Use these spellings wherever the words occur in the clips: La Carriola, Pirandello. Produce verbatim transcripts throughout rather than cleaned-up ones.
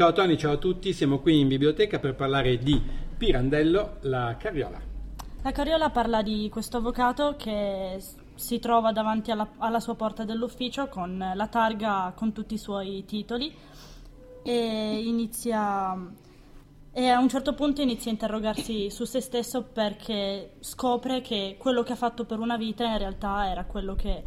Ciao Tony, ciao a tutti, siamo qui in biblioteca per parlare di Pirandello, La Carriola. La Carriola parla di questo avvocato che si trova davanti alla, alla sua porta dell'ufficio con la targa con tutti i suoi titoli e, inizia, e a un certo punto inizia a interrogarsi su se stesso, perché scopre che quello che ha fatto per una vita in realtà era quello che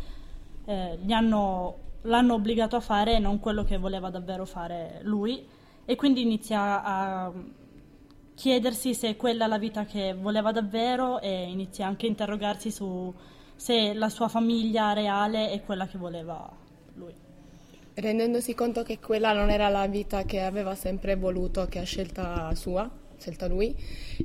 eh, gli hanno, l'hanno obbligato a fare e non quello che voleva davvero fare lui. E quindi inizia a chiedersi se quella è la vita che voleva davvero e inizia anche a interrogarsi su se la sua famiglia reale è quella che voleva lui. Rendendosi conto che quella non era la vita che aveva sempre voluto, che ha scelta sua, scelta lui,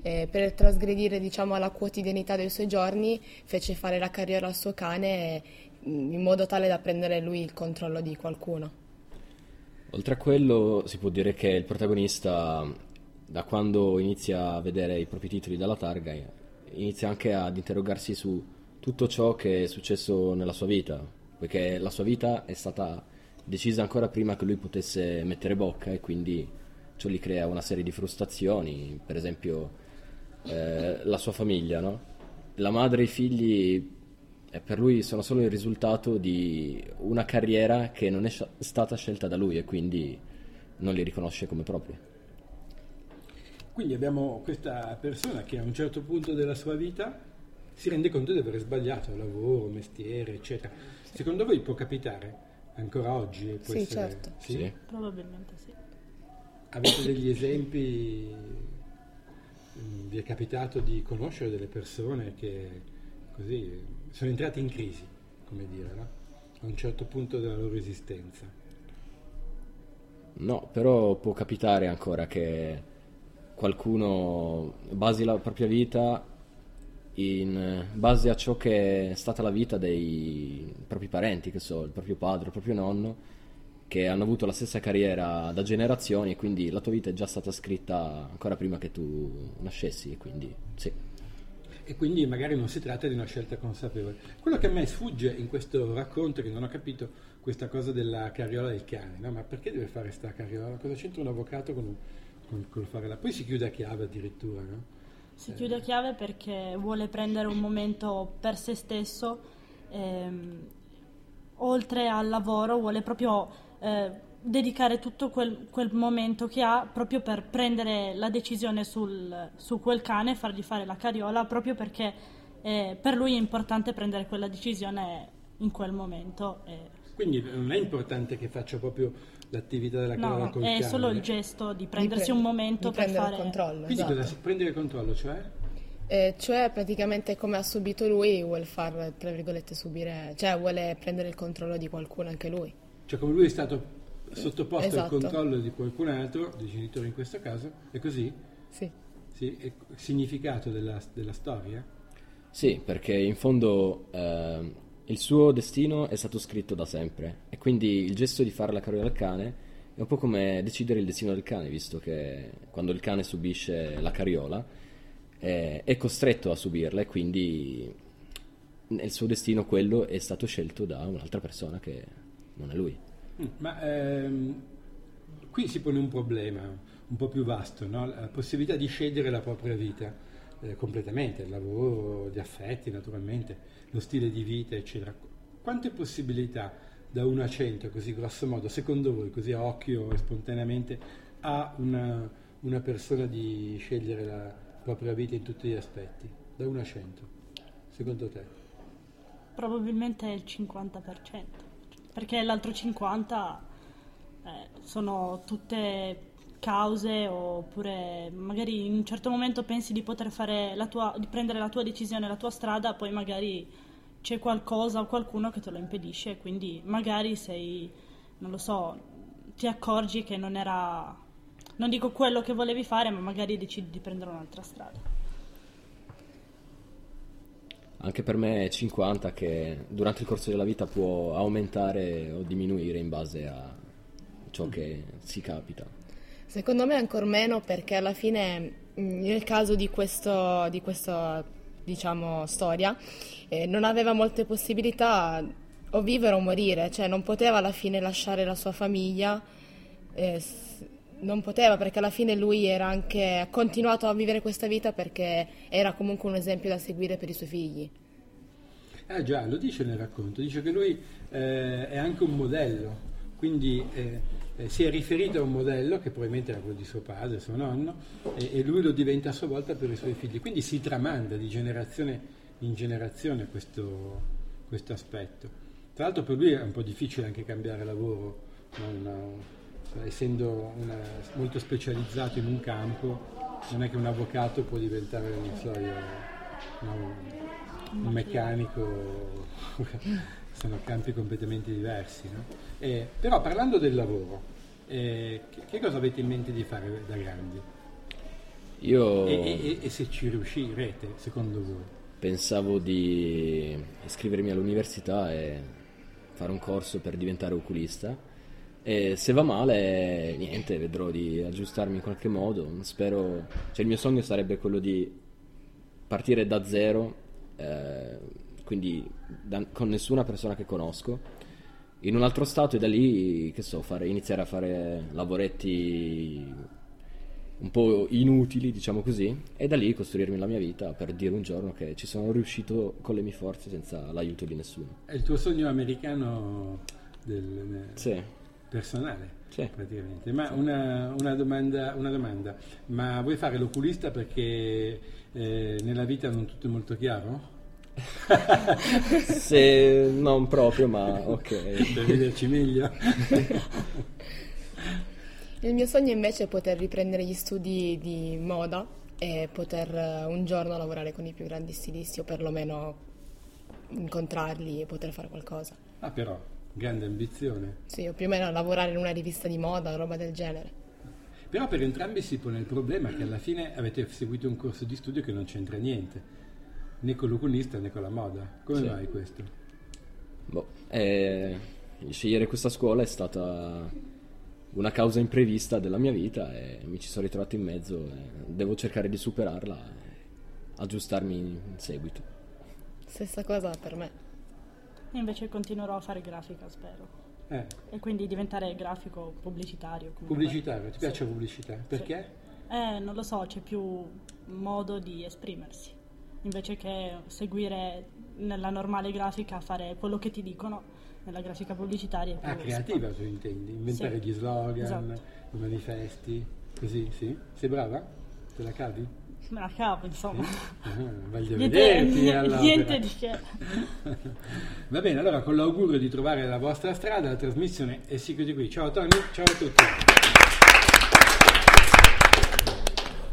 eh, per trasgredire diciamo alla quotidianità dei suoi giorni, fece fare la carriola al suo cane in modo tale da prendere lui il controllo di qualcuno. Oltre a quello si può dire che il protagonista, da quando inizia a vedere i propri titoli dalla targa, inizia anche ad interrogarsi su tutto ciò che è successo nella sua vita, poiché la sua vita è stata decisa ancora prima che lui potesse mettere bocca, e quindi ciò gli crea una serie di frustrazioni. Per esempio eh, la sua famiglia, no? La madre e i figli per lui sono solo il risultato di una carriera che non è stata scelta da lui e quindi non li riconosce come propri. Quindi abbiamo questa persona che a un certo punto della sua vita si rende conto di aver sbagliato lavoro, mestiere, eccetera. Sì. Secondo voi può capitare ancora oggi? Può sì, essere... certo. Sì? Sì. Probabilmente sì. Avete degli esempi? Vi è capitato di conoscere delle persone che così sono entrati in crisi, come dire, no? A un certo punto della loro esistenza? No, però può capitare ancora che qualcuno basi la propria vita in base a ciò che è stata la vita dei propri parenti, che so, il proprio padre, il proprio nonno, che hanno avuto la stessa carriera da generazioni, e quindi la tua vita è già stata scritta ancora prima che tu nascessi, e quindi sì. E quindi magari non si tratta di una scelta consapevole. Quello che a me sfugge in questo racconto, che non ho capito, questa cosa della carriola del cane, no? Ma perché deve fare sta carriola? Cosa c'entra un avvocato con, con, con fare la... Poi si chiude a chiave addirittura, no? Si eh. chiude a chiave perché vuole prendere un momento per se stesso, ehm, oltre al lavoro, vuole proprio eh, dedicare tutto quel, quel momento che ha proprio per prendere la decisione sul, su quel cane, fargli fare la carriola, proprio perché eh, per lui è importante prendere quella decisione in quel momento. Eh. Quindi non è importante che faccia proprio l'attività della carriola no, col cane? No, è solo il gesto di prendersi di prendere, un momento per fare... il controllo, quindi esatto. Cosa, prendere il controllo, cioè? Eh, cioè praticamente come ha subito lui, vuole far, tra virgolette, subire... cioè vuole prendere il controllo di qualcuno anche lui. Cioè come lui è stato... sottoposto esatto. al controllo di qualcun altro, dei genitori in questo caso, è così? Sì. Sì, è il significato della, della storia? Sì, perché in fondo eh, il suo destino è stato scritto da sempre, e quindi il gesto di fare la carriola al cane è un po' come decidere il destino del cane, visto che quando il cane subisce la carriola eh, è costretto a subirla, e quindi nel suo destino quello è stato scelto da un'altra persona che non è lui. Ma ehm, qui si pone un problema un po' più vasto, no? La possibilità di scegliere la propria vita eh, completamente, il lavoro, gli affetti naturalmente, lo stile di vita eccetera. Quante possibilità da uno a cento, così grosso modo, secondo voi, così a occhio e spontaneamente, ha una, una persona di scegliere la propria vita in tutti gli aspetti? Da uno a cento, secondo te? Probabilmente il cinquanta per cento. Perché l'altro cinquanta eh, sono tutte cause, oppure magari in un certo momento pensi di poter fare la tua, di prendere la tua decisione, la tua strada, poi magari c'è qualcosa o qualcuno che te lo impedisce, quindi magari sei, non lo so, ti accorgi che non era, non dico quello che volevi fare, ma magari decidi di prendere un'altra strada. Anche per me è cinquanta, che durante il corso della vita può aumentare o diminuire in base a ciò che si capita. Secondo me ancor meno, perché alla fine nel caso di questo di questa diciamo storia eh, non aveva molte possibilità, o vivere o morire, cioè non poteva alla fine lasciare la sua famiglia eh, non poteva, perché alla fine lui era anche, ha continuato a vivere questa vita perché era comunque un esempio da seguire per i suoi figli. Ah già, lo dice nel racconto, dice che lui eh, è anche un modello, quindi eh, eh, si è riferito a un modello che probabilmente era quello di suo padre, suo nonno, e, e lui lo diventa a sua volta per i suoi figli, quindi si tramanda di generazione in generazione questo, questo aspetto. Tra l'altro per lui è un po' difficile anche cambiare lavoro, non, no, essendo una, molto specializzato in un campo, non è che un avvocato può diventare, non so io, no, un meccanico, sono campi completamente diversi, no? Eh, però parlando del lavoro, eh, che, che cosa avete in mente di fare da grandi? Io e, e, e se ci riuscirete, secondo voi? Pensavo di iscrivermi all'università e fare un corso per diventare oculista, e se va male niente, vedrò di aggiustarmi in qualche modo. Spero, cioè il mio sogno sarebbe quello di partire da zero, Eh, quindi da, con nessuna persona che conosco, in un altro stato, e da lì che so fare, iniziare a fare lavoretti un po' inutili, diciamo così, e da lì costruirmi la mia vita per dire un giorno che ci sono riuscito con le mie forze senza l'aiuto di nessuno. È il tuo sogno americano del, sì. personale, sì. praticamente. Ma sì. una, una domanda, una domanda, ma vuoi fare l'oculista perché Eh, nella vita non tutto è molto chiaro? Se non proprio, ma ok, per vederci meglio. Il mio sogno invece è poter riprendere gli studi di moda e poter un giorno lavorare con i più grandi stilisti, o perlomeno incontrarli e poter fare qualcosa. Ah, però, grande ambizione. Sì, o più o meno lavorare in una rivista di moda, roba del genere. Però per entrambi si pone il problema che alla fine avete seguito un corso di studio che non c'entra niente, né con l'oculista né con la moda. Come mai sì. questo? Boh, eh, scegliere questa scuola è stata una causa imprevista della mia vita e mi ci sono ritrovato in mezzo, e devo cercare di superarla e aggiustarmi in seguito. Stessa cosa per me. E invece continuerò a fare grafica, spero. Eh. E quindi diventare grafico pubblicitario comunque. Pubblicitario, ti piace la sì. pubblicità? Perché? Sì. Eh, non lo so, c'è più modo di esprimersi invece che seguire nella normale grafica, fare quello che ti dicono. Nella grafica pubblicitaria è più ah, creativa, tu intendi? Inventare sì. gli slogan, esatto. i manifesti, così, sì? Sei brava? Te la cavi? Me la cavo, insomma. Eh? Ah, voglio vederti niente, niente di che. Va bene, allora con l'augurio di trovare la vostra strada, la trasmissione è sicura di qui. Ciao Tony, ciao a tutti.